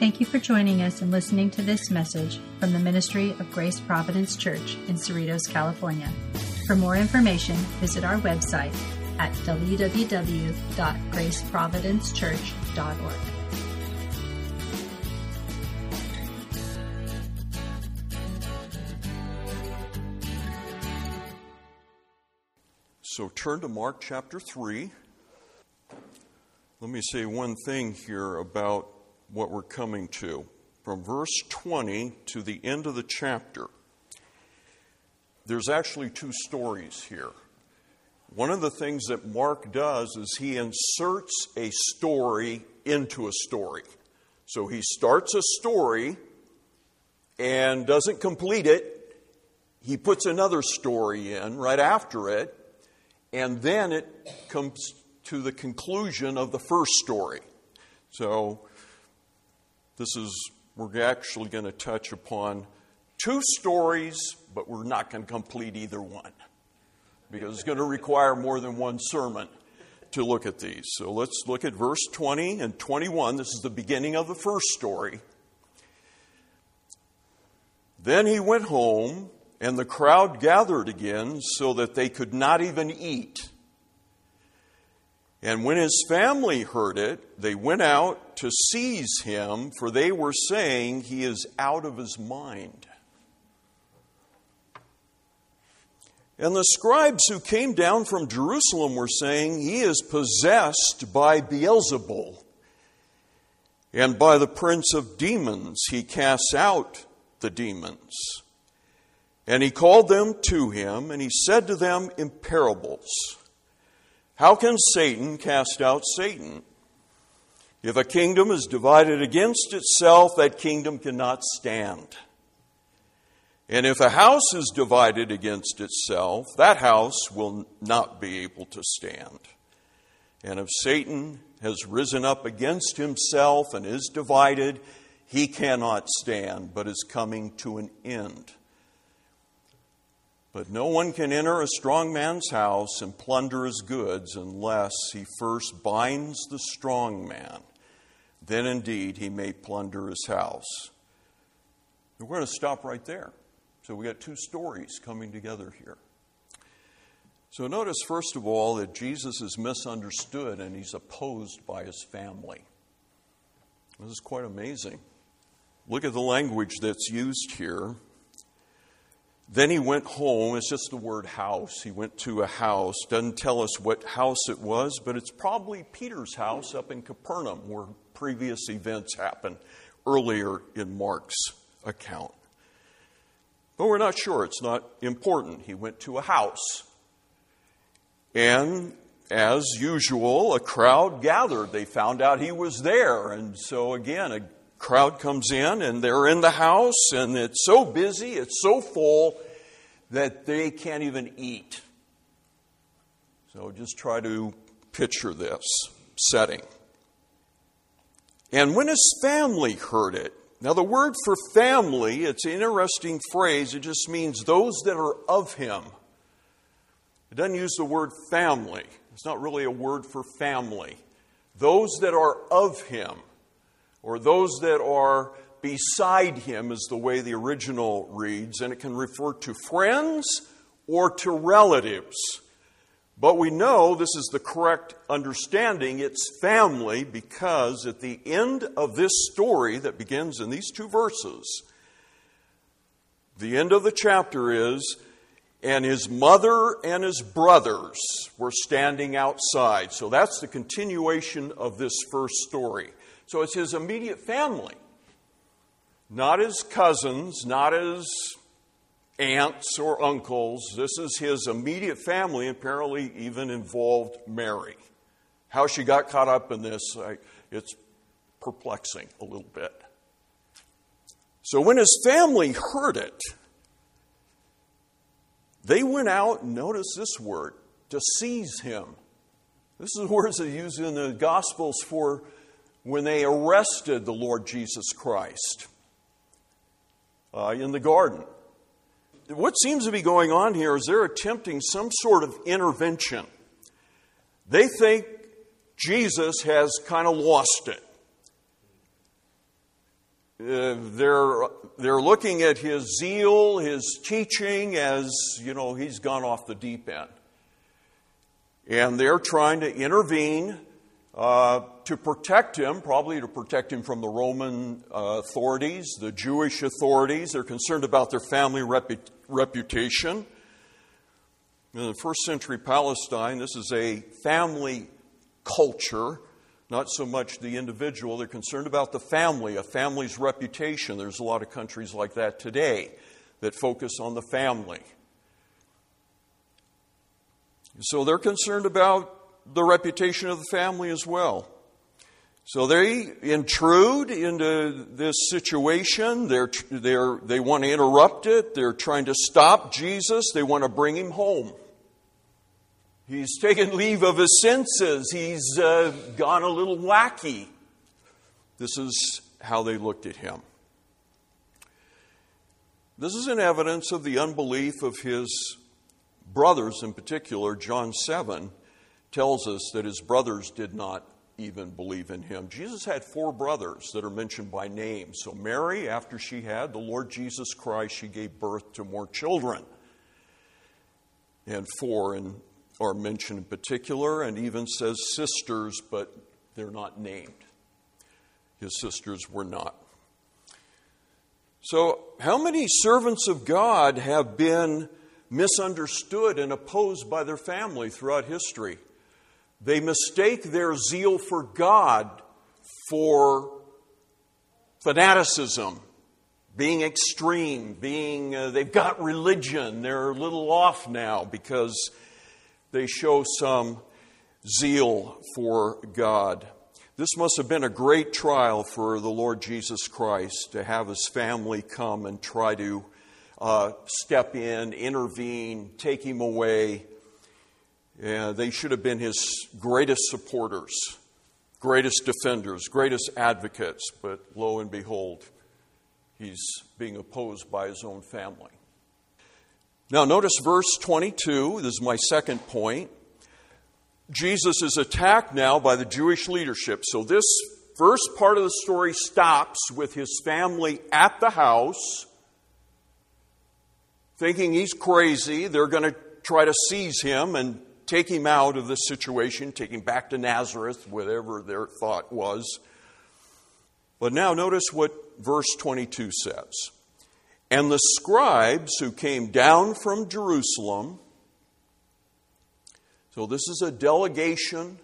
Thank you for joining us and listening to this message from the Ministry of Grace Providence Church in Cerritos, California. For more information, visit our website at www.graceprovidencechurch.org. So turn to Mark chapter 3. Let me say one thing here about what we're coming to. From verse 20 to the end of the chapter, there's actually two stories here. One of the things that Mark does is he inserts a story into a story. So he starts a story and doesn't complete it. He puts another story in right after it. And then it comes to the conclusion of the first story. So we're actually going to touch upon two stories, but we're not going to complete either one, because it's going to require more than one sermon to look at these. So let's look at verse 20 and 21. This is the beginning of the first story. Then he went home, and the crowd gathered again so that they could not even eat. And when his family heard it, they went out to seize him, for they were saying, "He is out of his mind." And the scribes who came down from Jerusalem were saying, "He is possessed by Beelzebul, and by the prince of demons he casts out the demons." And he called them to him, and he said to them in parables, "How can Satan cast out Satan? If a kingdom is divided against itself, that kingdom cannot stand. And if a house is divided against itself, that house will not be able to stand. And if Satan has risen up against himself and is divided, he cannot stand, but is coming to an end. But no one can enter a strong man's house and plunder his goods unless he first binds the strong man. Then indeed he may plunder his house." And we're going to stop right there. So we got two stories coming together here. So notice, first of all, that Jesus is misunderstood and he's opposed by his family. This is quite amazing. Look at the language that's used here. Then he went home. It's just the word house. He went to a house. Doesn't tell us what house it was, but it's probably Peter's house up in Capernaum, where previous events happened earlier in Mark's account. But we're not sure. It's not important. He went to a house. And as usual, a crowd gathered. They found out he was there. And so again, a crowd comes in, and they're in the house, and it's so busy, it's so full that they can't even eat. So just try to picture this setting. And when his family heard it, now the word for family, it's an interesting phrase. It just means those that are of him. It doesn't use the word family. It's not really a word for family. Those that are of him, or those that are beside him, is the way the original reads. And it can refer to friends or to relatives. But we know this is the correct understanding. It's family, because at the end of this story that begins in these two verses, the end of the chapter is, and his mother and his brothers were standing outside. So that's the continuation of this first story. So it's his immediate family, not his cousins, not his aunts or uncles. This is his immediate family, apparently even involved Mary. How she got caught up in this, it's perplexing a little bit. So when his family heard it, they went out, notice this word, to seize him. This is the words they use in the Gospels for when they arrested the Lord Jesus Christ in the garden. What seems to be going on here is they're attempting some sort of intervention. They think Jesus has kind of lost it. They're looking at his zeal, his teaching, as, you know, he's gone off the deep end. And they're trying to intervene to protect him, probably to protect him from the Roman authorities, the Jewish authorities. They're concerned about their family reputation. In the first century Palestine, this is a family culture, not so much the individual. They're concerned about the family, a family's reputation. There's a lot of countries like that today that focus on the family. So they're concerned about the reputation of the family as well. So they intrude into this situation. They want to interrupt it. They're trying to stop Jesus. They want to bring him home. He's taken leave of his senses. He's gone a little wacky. This is how they looked at him. This is an evidence of the unbelief of his brothers in particular. John 7 tells us that his brothers did not even believe in him. Jesus had 4 brothers that are mentioned by name. So Mary, after she had the Lord Jesus Christ, she gave birth to more children. And 4 are mentioned in particular, and even says sisters, but they're not named. His sisters were not. So how many servants of God have been misunderstood and opposed by their family throughout history? They mistake their zeal for God for fanaticism, being extreme, they've got religion. They're a little off now because they show some zeal for God. This must have been a great trial for the Lord Jesus Christ to have his family come and try to step in, intervene, take him away. Yeah, they should have been his greatest supporters, greatest defenders, greatest advocates. But lo and behold, he's being opposed by his own family. Now notice verse 22. This is my second point. Jesus is attacked now by the Jewish leadership. So this first part of the story stops with his family at the house, thinking he's crazy. They're going to try to seize him and take him out of this situation, take him back to Nazareth, whatever their thought was. But now notice what verse 22 says. And the scribes who came down from Jerusalem, so this is a delegation,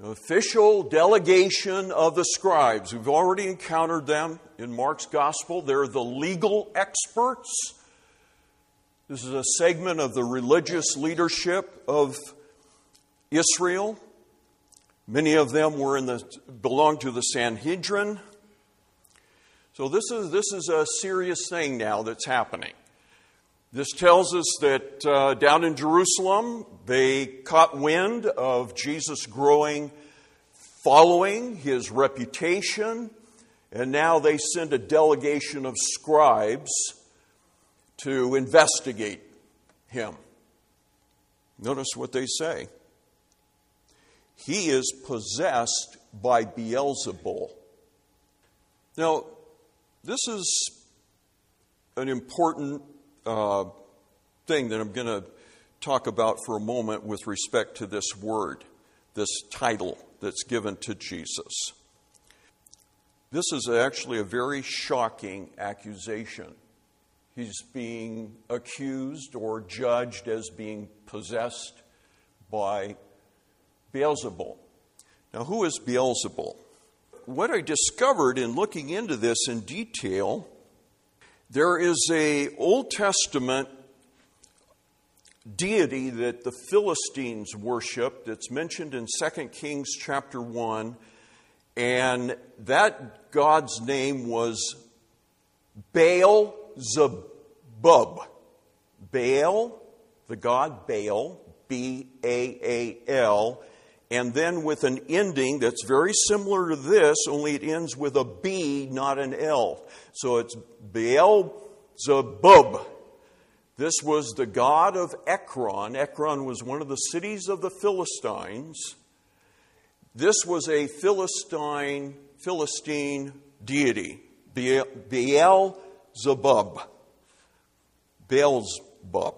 an official delegation of the scribes. We've already encountered them in Mark's gospel. They're the legal experts. This is a segment of the religious leadership of Israel. Many of them were belonged to the Sanhedrin. So this is a serious thing now that's happening. This tells us that down in Jerusalem, they caught wind of Jesus' growing following, his reputation, and now they send a delegation of scribes to investigate him. Notice what they say. He is possessed by Beelzebul. Now, this is an important thing that I'm going to talk about for a moment with respect to this word, this title that's given to Jesus. This is actually a very shocking accusation. He's being accused or judged as being possessed by Beelzebul. Now, who is Beelzebul? What I discovered in looking into this in detail, there is an Old Testament deity that the Philistines worshiped that's mentioned in 2 Kings chapter 1, and that god's name was Baal Zebub. Baal, the god Baal, B-A-A-L, and then with an ending that's very similar to this, only it ends with a B, not an L. So it's Beelzebub. This was the god of Ekron. Ekron was one of the cities of the Philistines. This was a Philistine deity, Beelzebub. Beelzebub.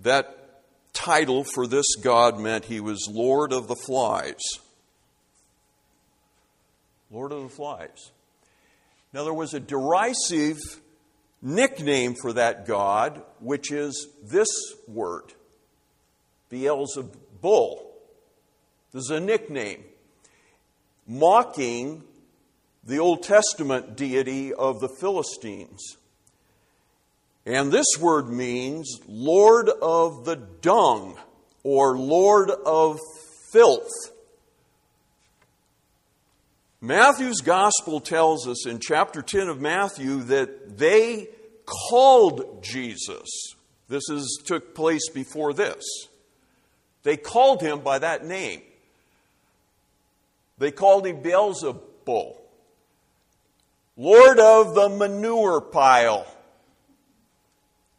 That title for this god meant he was Lord of the Flies. Lord of the Flies. Now, there was a derisive nickname for that god, which is this word, Beelzebul. This is a nickname mocking the Old Testament deity of the Philistines. And this word means Lord of the Dung, or Lord of Filth. Matthew's gospel tells us in chapter 10 of Matthew that they called Jesus. This took place before this. They called him by that name. They called him Beelzebul, Lord of the manure pile.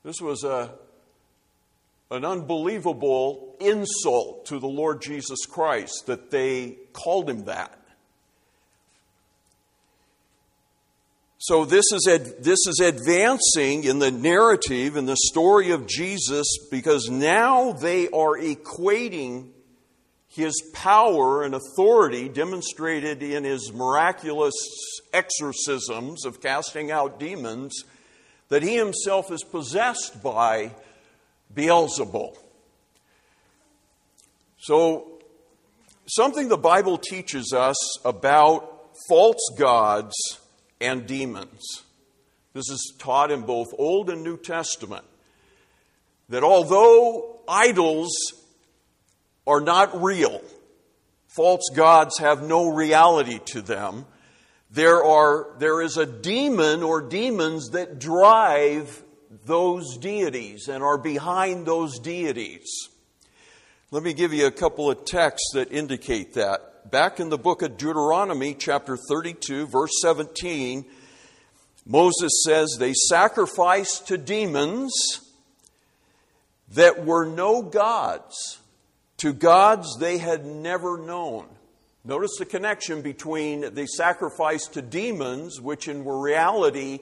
This was an unbelievable insult to the Lord Jesus Christ that they called him that. So this is advancing in the narrative, in the story of Jesus, because now they are equating his power and authority demonstrated in his miraculous exorcisms of casting out demons that he himself is possessed by Beelzebul. So, something the Bible teaches us about false gods and demons. This is taught in both Old and New Testament. That although idols are not real, false gods have no reality to them, There is a demon or demons that drive those deities and are behind those deities. Let me give you a couple of texts that indicate that. Back in the book of Deuteronomy, chapter 32, verse 17, Moses says, "They sacrificed to demons that were no gods, to gods they had never known." Notice the connection between the sacrifice to demons, which in reality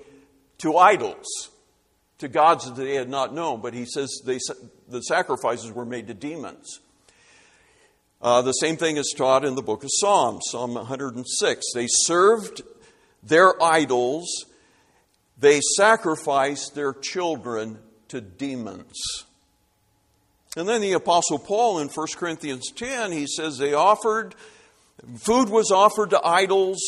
to idols, to gods that they had not known. But he says the sacrifices were made to demons. The same thing is taught in the book of Psalms, Psalm 106. They served their idols. They sacrificed their children to demons. And then the Apostle Paul in 1 Corinthians 10, he says food was offered to idols,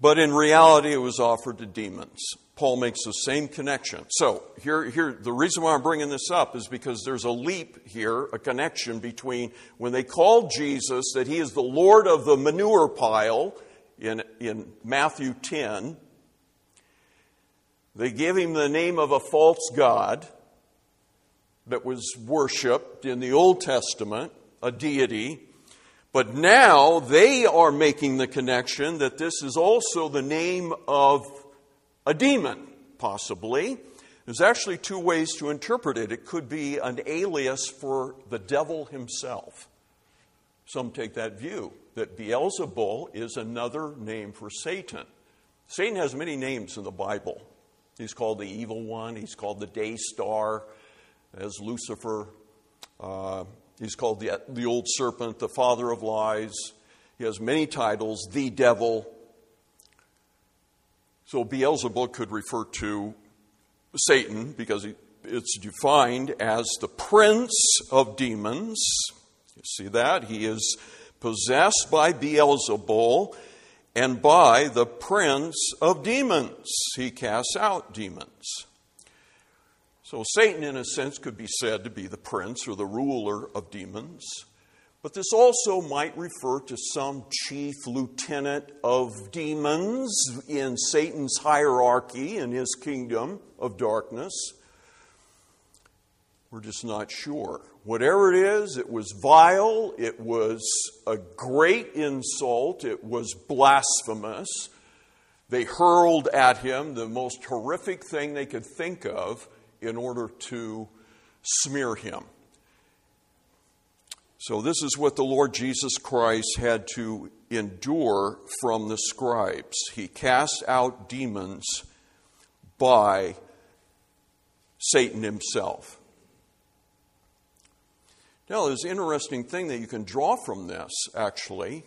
but in reality it was offered to demons. Paul makes the same connection. So here, the reason why I'm bringing this up is because there's a leap here, a connection between when they called Jesus that he is the Lord of the manure pile in Matthew 10. They give him the name of a false god that was worshipped in the Old Testament, a deity. But now they are making the connection that this is also the name of a demon, possibly. There's actually two ways to interpret it. It could be an alias for the devil himself. Some take that view, that Beelzebul is another name for Satan. Satan has many names in the Bible. He's called the evil one. He's called the day star, as Lucifer. He's called the old serpent, the father of lies. He has many titles, the devil. So Beelzebub could refer to Satan because it's defined as the prince of demons. You see that? He is possessed by Beelzebul and by the prince of demons. He casts out demons. So Satan, in a sense, could be said to be the prince or the ruler of demons. But this also might refer to some chief lieutenant of demons in Satan's hierarchy in his kingdom of darkness. We're just not sure. Whatever it is, it was vile, it was a great insult, it was blasphemous. They hurled at him the most horrific thing they could think of in order to smear him. So this is what the Lord Jesus Christ had to endure from the scribes. He cast out demons by Satan himself. Now, there's an interesting thing that you can draw from this, actually.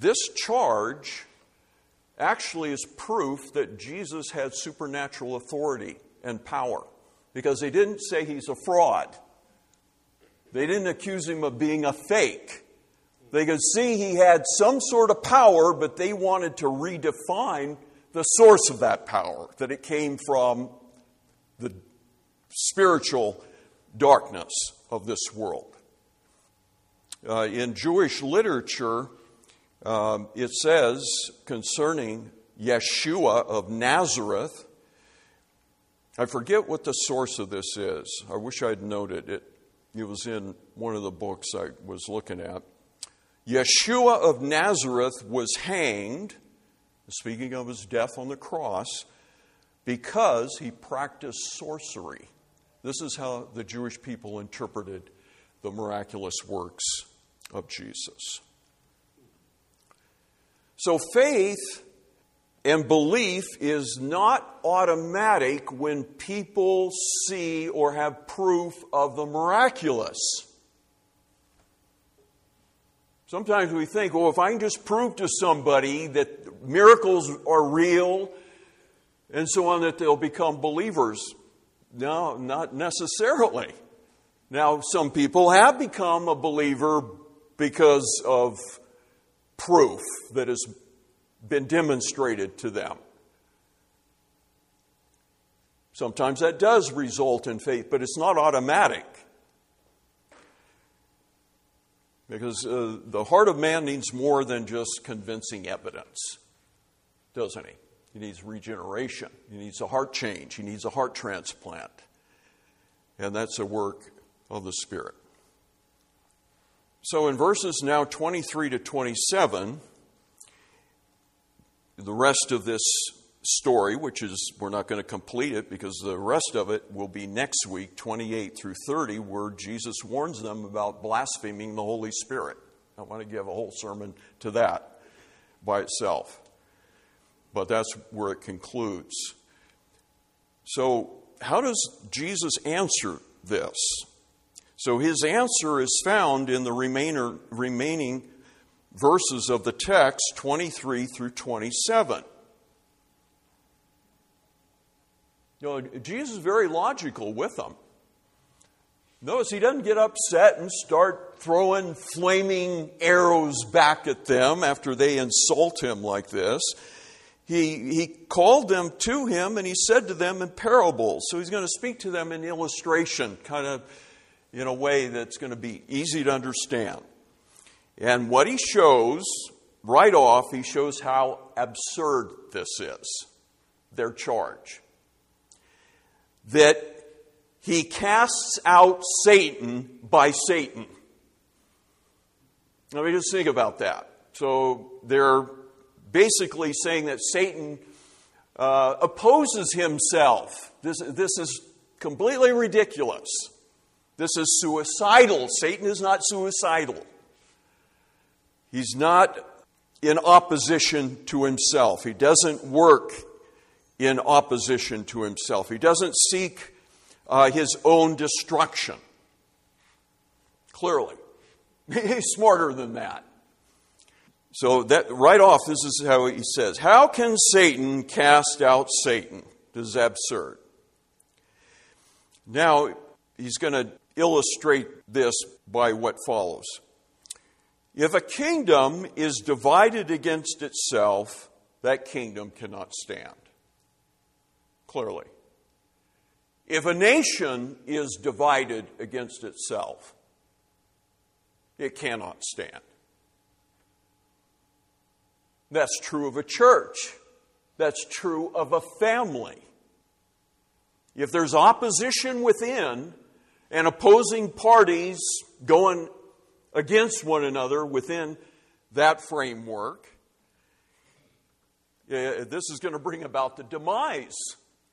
This charge actually is proof that Jesus had supernatural authority and power, because they didn't say he's a fraud. They didn't accuse him of being a fake. They could see he had some sort of power, but they wanted to redefine the source of that power, that it came from the spiritual darkness of this world. In Jewish literature, it says concerning Yeshua of Nazareth, I forget what the source of this is. I wish I'd noted it. It was in one of the books I was looking at. Yeshua of Nazareth was hanged, speaking of his death on the cross, because he practiced sorcery. This is how the Jewish people interpreted the miraculous works of Jesus. So faith and belief is not automatic when people see or have proof of the miraculous. Sometimes we think, well, if I can just prove to somebody that miracles are real and so on, that they'll become believers. No, not necessarily. Now, some people have become a believer because of proof that has been demonstrated to them. Sometimes that does result in faith, but it's not automatic. Because the heart of man needs more than just convincing evidence, doesn't he? He needs regeneration. He needs a heart change. He needs a heart transplant. And that's a work of the Spirit. So in verses now 23 to 27, the rest of this story, which is, we're not going to complete it because the rest of it will be next week, 28 through 30, where Jesus warns them about blaspheming the Holy Spirit. I want to give a whole sermon to that by itself. But that's where it concludes. So how does Jesus answer this? So his answer is found in the remaining verses of the text, 23 through 27. You know, Jesus is very logical with them. Notice he doesn't get upset and start throwing flaming arrows back at them after they insult him like this. He called them to him, and he said to them in parables. So he's going to speak to them in illustration, kind of in a way that's going to be easy to understand. And what he shows, right off, he shows how absurd this is, their charge. That he casts out Satan by Satan. Let me just think about that. So they're basically saying that Satan opposes himself. This is completely ridiculous. This is suicidal. Satan is not suicidal. He's not in opposition to himself. He doesn't work in opposition to himself. He doesn't seek his own destruction. Clearly. He's smarter than that. So that right off, this is how he says, how can Satan cast out Satan? This is absurd. Now, he's going to illustrate this by what follows. If a kingdom is divided against itself, that kingdom cannot stand. Clearly. If a nation is divided against itself, it cannot stand. That's true of a church. That's true of a family. If there's opposition within and opposing parties going against one another within that framework, this is going to bring about the demise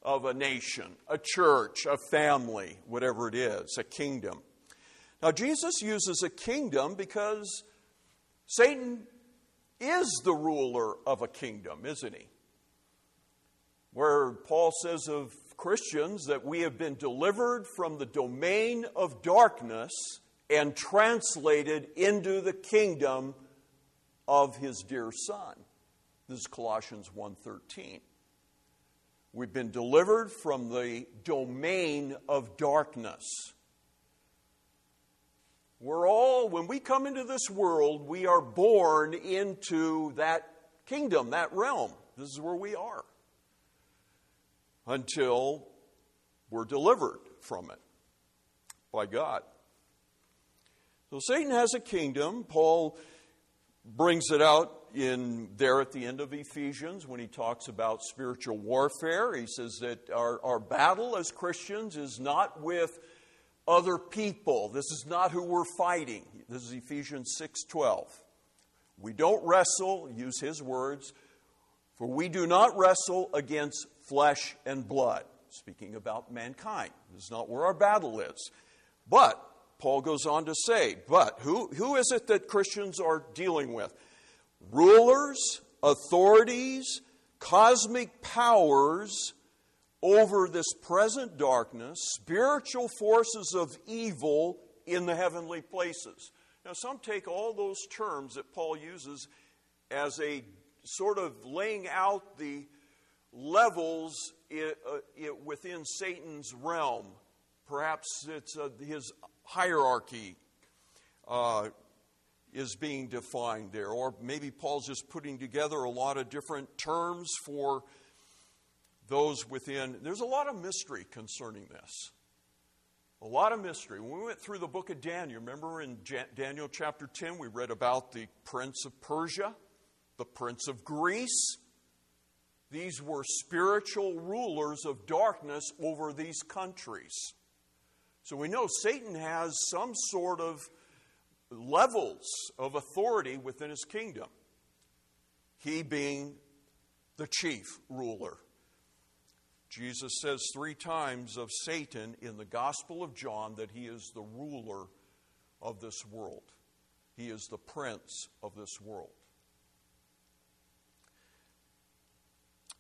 of a nation, a church, a family, whatever it is, a kingdom. Now, Jesus uses a kingdom because Satan is the ruler of a kingdom, isn't he? Where Paul says of Christians that we have been delivered from the domain of darkness and translated into the kingdom of his dear Son. This is Colossians 1:13. We've been delivered from the domain of darkness. We're all, when we come into this world, we are born into that kingdom, that realm. This is where we are until we're delivered from it by God. So Satan has a kingdom. Paul brings it out in there at the end of Ephesians when he talks about spiritual warfare. He says that our battle as Christians is not with other people. This is not who we're fighting. This is Ephesians 6:12. We don't wrestle, use his words, for we do not wrestle against flesh and blood. Speaking about mankind. This is not where our battle is. But Paul goes on to say, but who is it that Christians are dealing with? Rulers, authorities, cosmic powers over this present darkness, spiritual forces of evil in the heavenly places. Now, some take all those terms that Paul uses as a sort of laying out the levels within Satan's realm. Perhaps it's his hierarchy is being defined there. Or maybe Paul's just putting together a lot of different terms for those within. There's a lot of mystery concerning this. A lot of mystery. When we went through the book of Daniel, remember in Daniel chapter 10, we read about the prince of Persia, the prince of Greece. These were spiritual rulers of darkness over these countries. So we know Satan has some sort of levels of authority within his kingdom, he being the chief ruler. Jesus says 3 times of Satan in the Gospel of John that he is the ruler of this world. He is the prince of this world.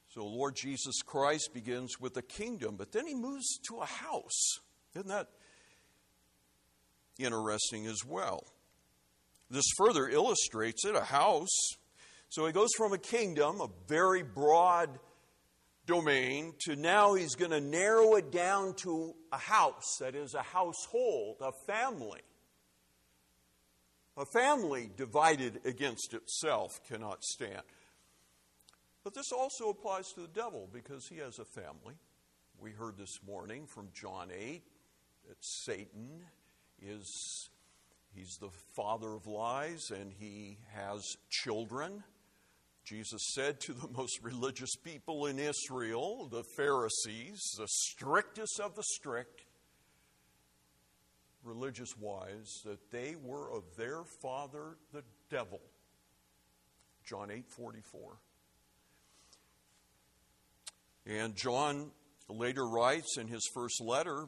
So Lord Jesus Christ begins with a kingdom, but then he moves to a house. Isn't that interesting as well? This further illustrates it, a house. So he goes from a kingdom, a very broad domain, to now he's going to narrow it down to a house, that is a household, a family. A family divided against itself cannot stand. But this also applies to the devil because he has a family. We heard this morning from John 8 that Satan is, he's the father of lies and he has children. Jesus said to the most religious people in Israel, the Pharisees, the strictest of the strict, religious-wise, that they were of their father, the devil. John 8:44. And John later writes in his first letter,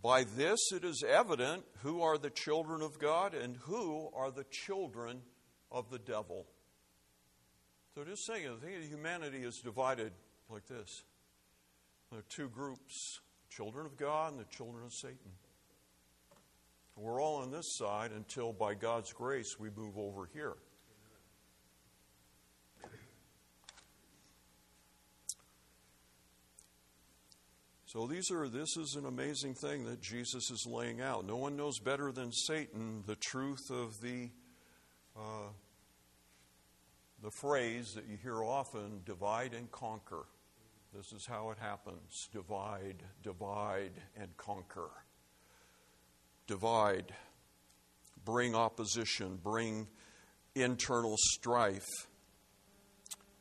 by this it is evident who are the children of God and who are the children of the devil. So just saying, I think humanity is divided like this. There are 2 groups, children of God and the children of Satan. We're all on this side until by God's grace we move over here. So this is an amazing thing that Jesus is laying out. No one knows better than Satan the truth of the phrase that you hear often, divide and conquer. This is how it happens. Divide, divide, and conquer. Divide. Bring opposition. Bring internal strife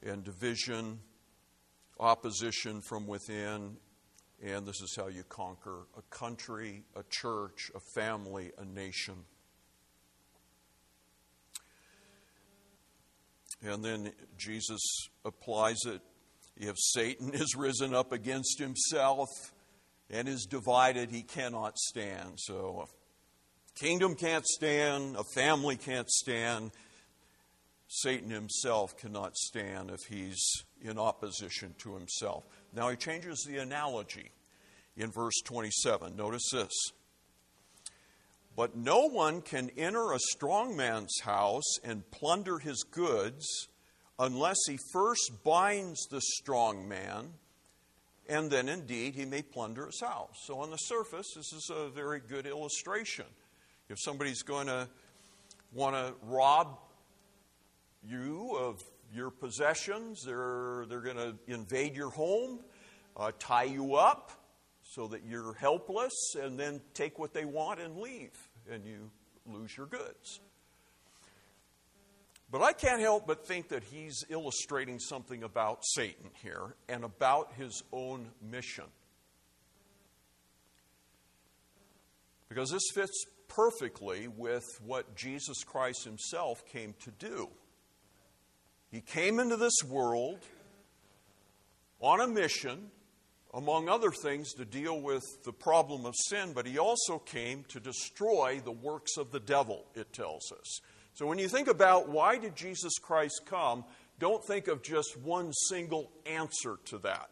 and division, opposition from within. And this is how you conquer a country, a church, a family, a nation. And then Jesus applies it. If Satan is risen up against himself and is divided, he cannot stand. So Kingdom can't stand, a family can't stand. Satan himself cannot stand if he's in opposition to himself. Now he changes the analogy in verse 27. Notice this. But no one can enter a strong man's house and plunder his goods unless he first binds the strong man, and then indeed he may plunder his house. So on the surface, this is a very good illustration. If somebody's going to want to rob you of your possessions, they're going to invade your home, tie you up so that you're helpless, and then take what they want and leave, and you lose your goods. But I can't help but think that he's illustrating something about Satan here and about his own mission, because this fits perfectly with what Jesus Christ himself came to do. He came into this world on a mission, among other things, to deal with the problem of sin, but he also came to destroy the works of the devil, it tells us. So when you think about why did Jesus Christ come, don't think of just one single answer to that.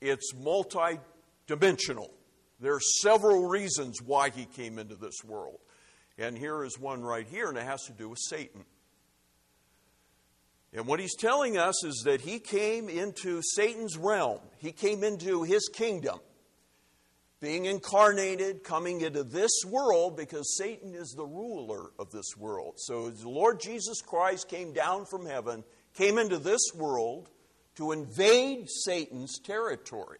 It's multidimensional. There are several reasons why he came into this world. And here is one right here, and it has to do with Satan. And what he's telling us is that he came into Satan's realm. He came into his kingdom, being incarnated, coming into this world, because Satan is the ruler of this world. So the Lord Jesus Christ came down from heaven, came into this world to invade Satan's territory.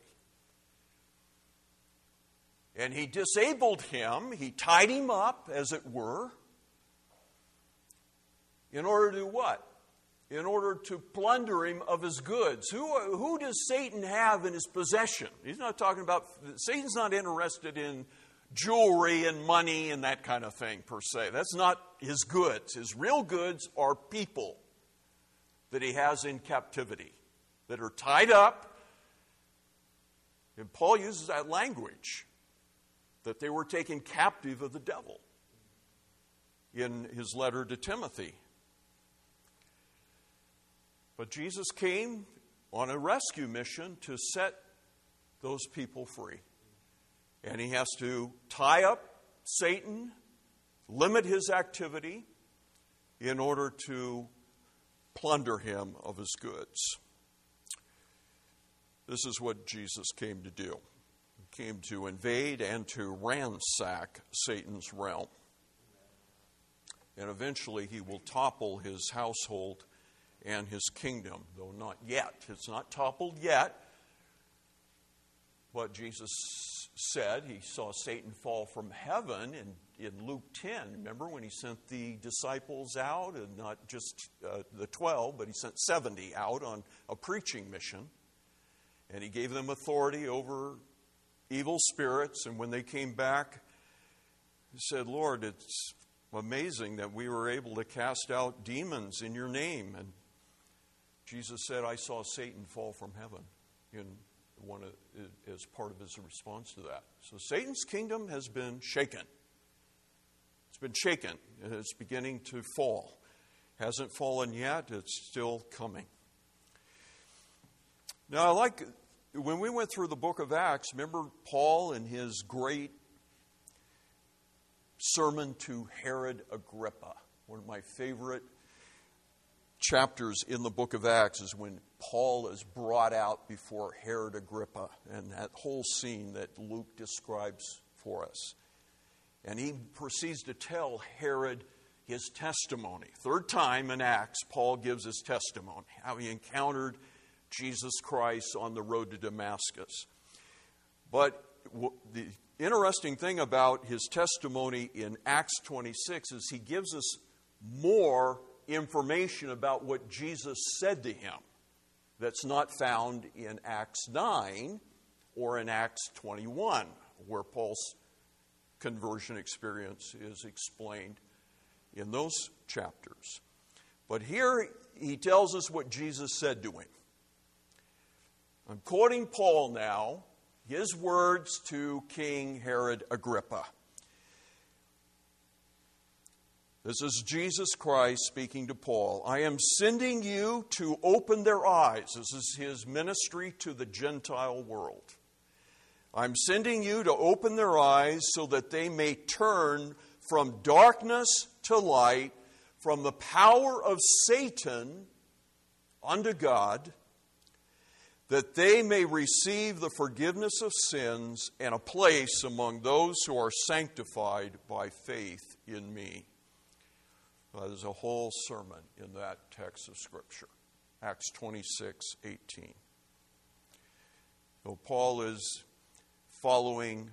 And he disabled him, he tied him up, as it were, in order to do what? In order to plunder him of his goods. Who does Satan have in his possession? He's not talking about, Satan's not interested in jewelry and money and that kind of thing per se. That's not his goods. His real goods are people that he has in captivity, that are tied up. And Paul uses that language, that they were taken captive of the devil in his letter to Timothy. But Jesus came on a rescue mission to set those people free. And he has to tie up Satan, limit his activity in order to plunder him of his goods. This is what Jesus came to do. He came to invade and to ransack Satan's realm. And eventually he will topple his household and his kingdom, though not yet. It's not toppled yet. But Jesus said he saw Satan fall from heaven in Luke 10. Remember when he sent the disciples out, and not just the 12, but he sent 70 out on a preaching mission. And he gave them authority over evil spirits. And when they came back, he said, Lord, it's amazing that we were able to cast out demons in your name. And Jesus said, I saw Satan fall from heaven as part of his response to that. So Satan's kingdom has been shaken. It's been shaken, and it's beginning to fall. Hasn't fallen yet. It's still coming. Now, when we went through the book of Acts, remember Paul and his great sermon to Herod Agrippa? One of my favorite chapters in the book of Acts is when Paul is brought out before Herod Agrippa, and that whole scene that Luke describes for us. And he proceeds to tell Herod his testimony. Third time in Acts, Paul gives his testimony, how he encountered Jesus Christ on the road to Damascus. But the interesting thing about his testimony in Acts 26 is he gives us more information about what Jesus said to him that's not found in Acts 9 or in Acts 21, where Paul's conversion experience is explained in those chapters. But here he tells us what Jesus said to him. I'm quoting Paul now, his words to King Herod Agrippa. This is Jesus Christ speaking to Paul. I am sending you to open their eyes. This is his ministry to the Gentile world. I'm sending you to open their eyes so that they may turn from darkness to light, from the power of Satan unto God, that they may receive the forgiveness of sins and a place among those who are sanctified by faith in me. Well, there's a whole sermon in that text of Scripture, Acts 26:18. So Paul is following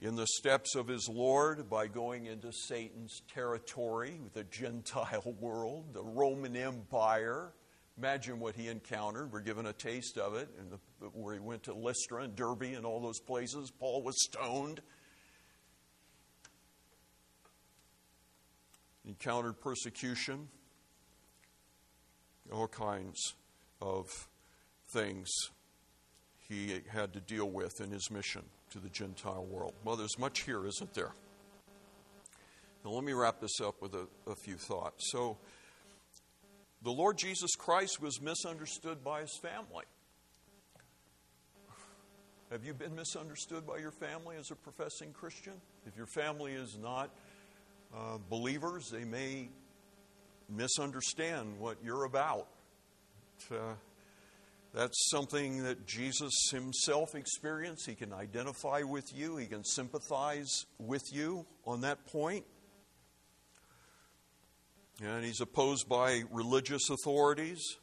in the steps of his Lord by going into Satan's territory, the Gentile world, the Roman Empire. Imagine what he encountered. We're given a taste of it, where he went to Lystra and Derbe and all those places. Paul was stoned. Encountered persecution. All kinds of things he had to deal with in his mission to the Gentile world. Well, there's much here, isn't there? Now, let me wrap this up with a few thoughts. So, the Lord Jesus Christ was misunderstood by his family. Have you been misunderstood by your family as a professing Christian? If your family is not believers, they may misunderstand what you're about. That's something that Jesus himself experienced. He can identify with you. He can sympathize with you on that point. And he's opposed by religious authorities.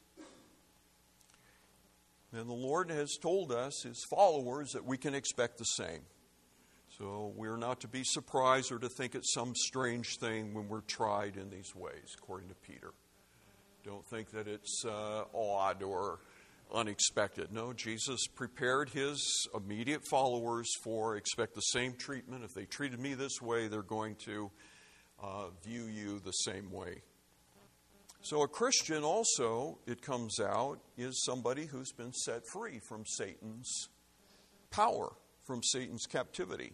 And the Lord has told us, his followers, that we can expect the same. So we're not to be surprised or to think it's some strange thing when we're tried in these ways, according to Peter. Don't think that it's odd or unexpected. No, Jesus prepared his immediate followers for expect the same treatment. If they treated me this way, they're going to view you the same way. So a Christian also, it comes out, is somebody who's been set free from Satan's power, from Satan's captivity.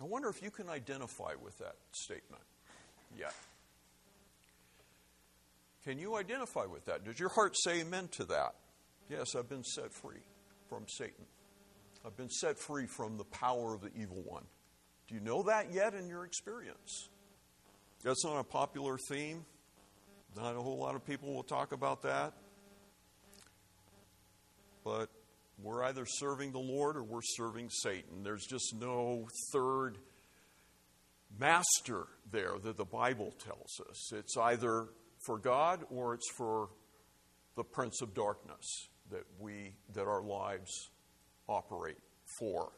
I wonder if you can identify with that statement yet. Can you identify with that? Does your heart say amen to that? Yes, I've been set free from Satan. I've been set free from the power of the evil one. Do you know that yet in your experience? That's not a popular theme. Not a whole lot of people will talk about that. But we're either serving the Lord or we're serving Satan. There's just no third master there that the Bible tells us. It's either for God or it's for the prince of darkness that our lives operate for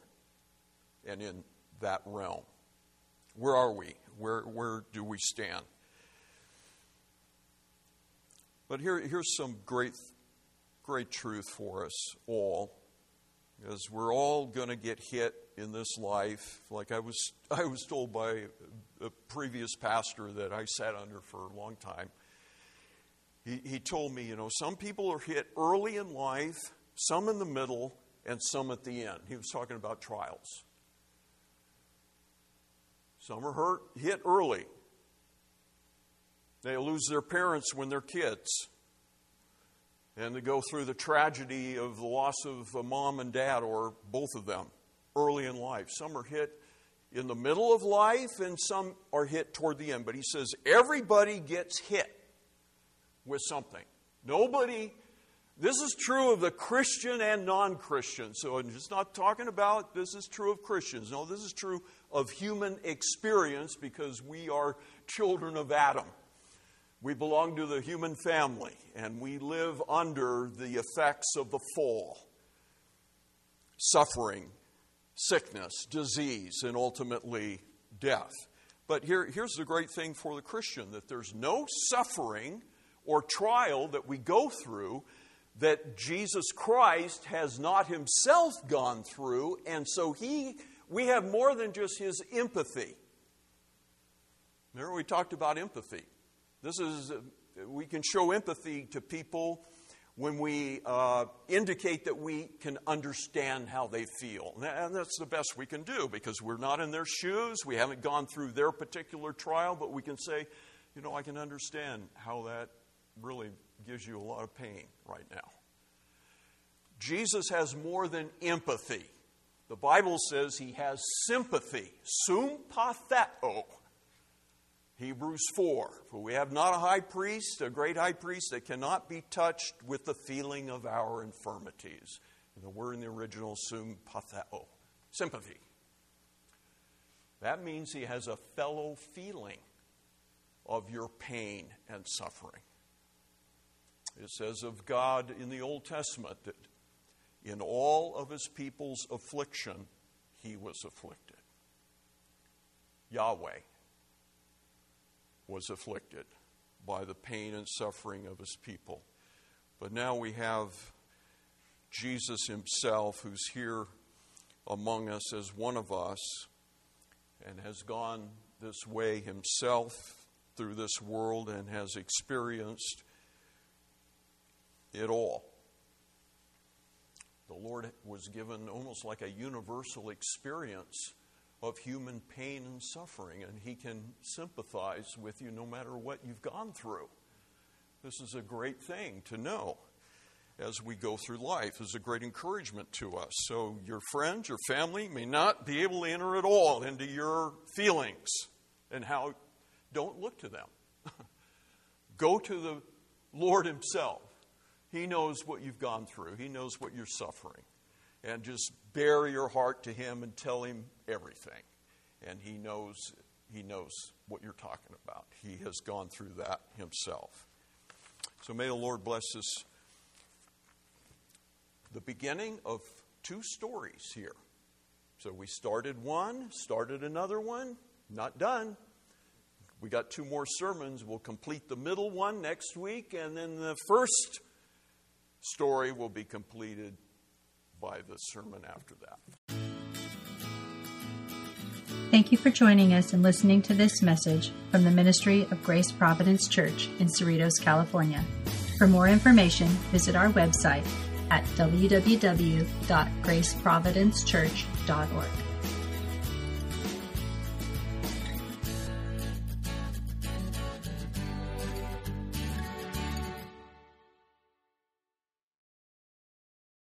and in that realm. Where are we? Where do we stand? But here's some great truth for us all, because we're all going to get hit in this life. Like I was told by a previous pastor that I sat under for a long time. He told me, some people are hit early in life, some in the middle, and some at the end. He was talking about trials. Some are hit early. They lose their parents when they're kids. And they go through the tragedy of the loss of a mom and dad or both of them early in life. Some are hit in the middle of life and some are hit toward the end. But he says everybody gets hit with something. This is true of the Christian and non-Christian. So I'm just not talking about this is true of Christians. No, this is true of human experience because we are children of Adam. We belong to the human family and we live under the effects of the fall. Suffering, sickness, disease, and ultimately death. But here's the great thing for the Christian, that there's no suffering or trial that we go through that Jesus Christ has not himself gone through, and so we have more than just his empathy. Remember, we talked about empathy. We can show empathy to people when we indicate that we can understand how they feel. And that's the best we can do, because we're not in their shoes. We haven't gone through their particular trial, but we can say, you know, I can understand how that really gives you a lot of pain right now. Jesus has more than empathy. The Bible says he has sympathy, sympatheo. Hebrews 4, for we have not a high priest, a great high priest, that cannot be touched with the feeling of our infirmities. And the word in the original, sympatheo, sympathy. That means he has a fellow feeling of your pain and suffering. It says of God in the Old Testament that in all of his people's affliction, he was afflicted. Yahweh was afflicted by the pain and suffering of his people. But now we have Jesus himself, who's here among us as one of us and has gone this way himself through this world and has experienced it all. The Lord was given almost like a universal experience of human pain and suffering, and he can sympathize with you no matter what you've gone through. This is a great thing to know as we go through life. It's a great encouragement to us. So your friends, your family may not be able to enter at all into your feelings and how. Don't look to them. Go to the Lord himself. He knows what you've gone through. He knows what you're suffering. And just bare your heart to him and tell him everything. And he knows what you're talking about. He has gone through that himself. So may the Lord bless us. The beginning of two stories here. So we started one, started another one, not done. We got two more sermons. We'll complete the middle one next week, and then the first story will be completed by the sermon after that. Thank you for joining us and listening to this message from the Ministry of Grace Providence Church in Cerritos, California. For more information, visit our website at www.graceprovidencechurch.org.